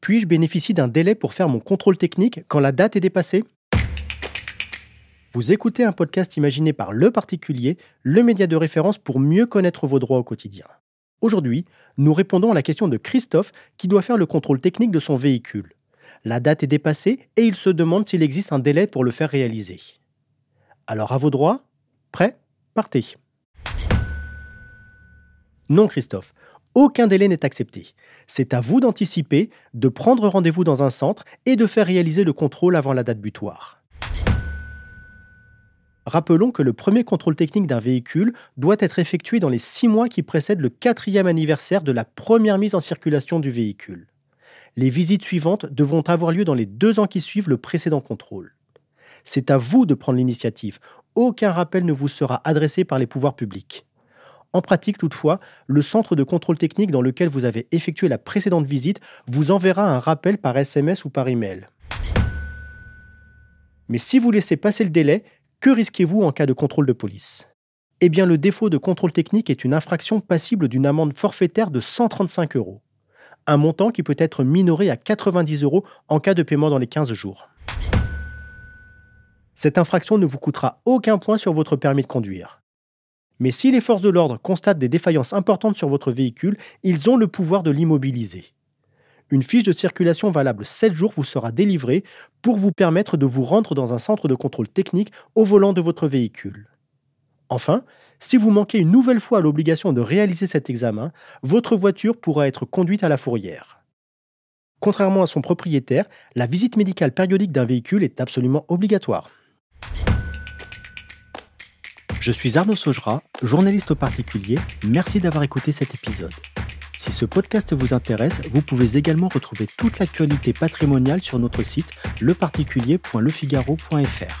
Puis-je bénéficier d'un délai pour faire mon contrôle technique quand la date est dépassée ? Vous écoutez un podcast imaginé par Le Particulier, le média de référence pour mieux connaître vos droits au quotidien. Aujourd'hui, nous répondons à la question de Christophe qui doit faire le contrôle technique de son véhicule. La date est dépassée et il se demande s'il existe un délai pour le faire réaliser. Alors à vos droits, prêts ? Partez. Non Christophe, aucun délai n'est accepté. C'est à vous d'anticiper, de prendre rendez-vous dans un centre et de faire réaliser le contrôle avant la date butoir. Rappelons que le premier contrôle technique d'un véhicule doit être effectué dans les 6 mois qui précèdent le 4e anniversaire de la première mise en circulation du véhicule. Les visites suivantes devront avoir lieu dans les 2 ans qui suivent le précédent contrôle. C'est à vous de prendre l'initiative. Aucun rappel ne vous sera adressé par les pouvoirs publics. En pratique toutefois, le centre de contrôle technique dans lequel vous avez effectué la précédente visite vous enverra un rappel par SMS ou par email. Mais si vous laissez passer le délai, que risquez-vous en cas de contrôle de police ? Eh bien, le défaut de contrôle technique est une infraction passible d'une amende forfaitaire de 135 €. Un montant qui peut être minoré à 90 € en cas de paiement dans les 15 jours. Cette infraction ne vous coûtera aucun point sur votre permis de conduire. Mais si les forces de l'ordre constatent des défaillances importantes sur votre véhicule, ils ont le pouvoir de l'immobiliser. Une fiche de circulation valable 7 jours vous sera délivrée pour vous permettre de vous rendre dans un centre de contrôle technique au volant de votre véhicule. Enfin, si vous manquez une nouvelle fois à l'obligation de réaliser cet examen, votre voiture pourra être conduite à la fourrière. Contrairement à son propriétaire, la visite médicale périodique d'un véhicule est absolument obligatoire. Je suis Arnaud Saugeras, journaliste au Particulier. Merci d'avoir écouté cet épisode. Si ce podcast vous intéresse, vous pouvez également retrouver toute l'actualité patrimoniale sur notre site leparticulier.lefigaro.fr.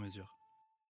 mesure.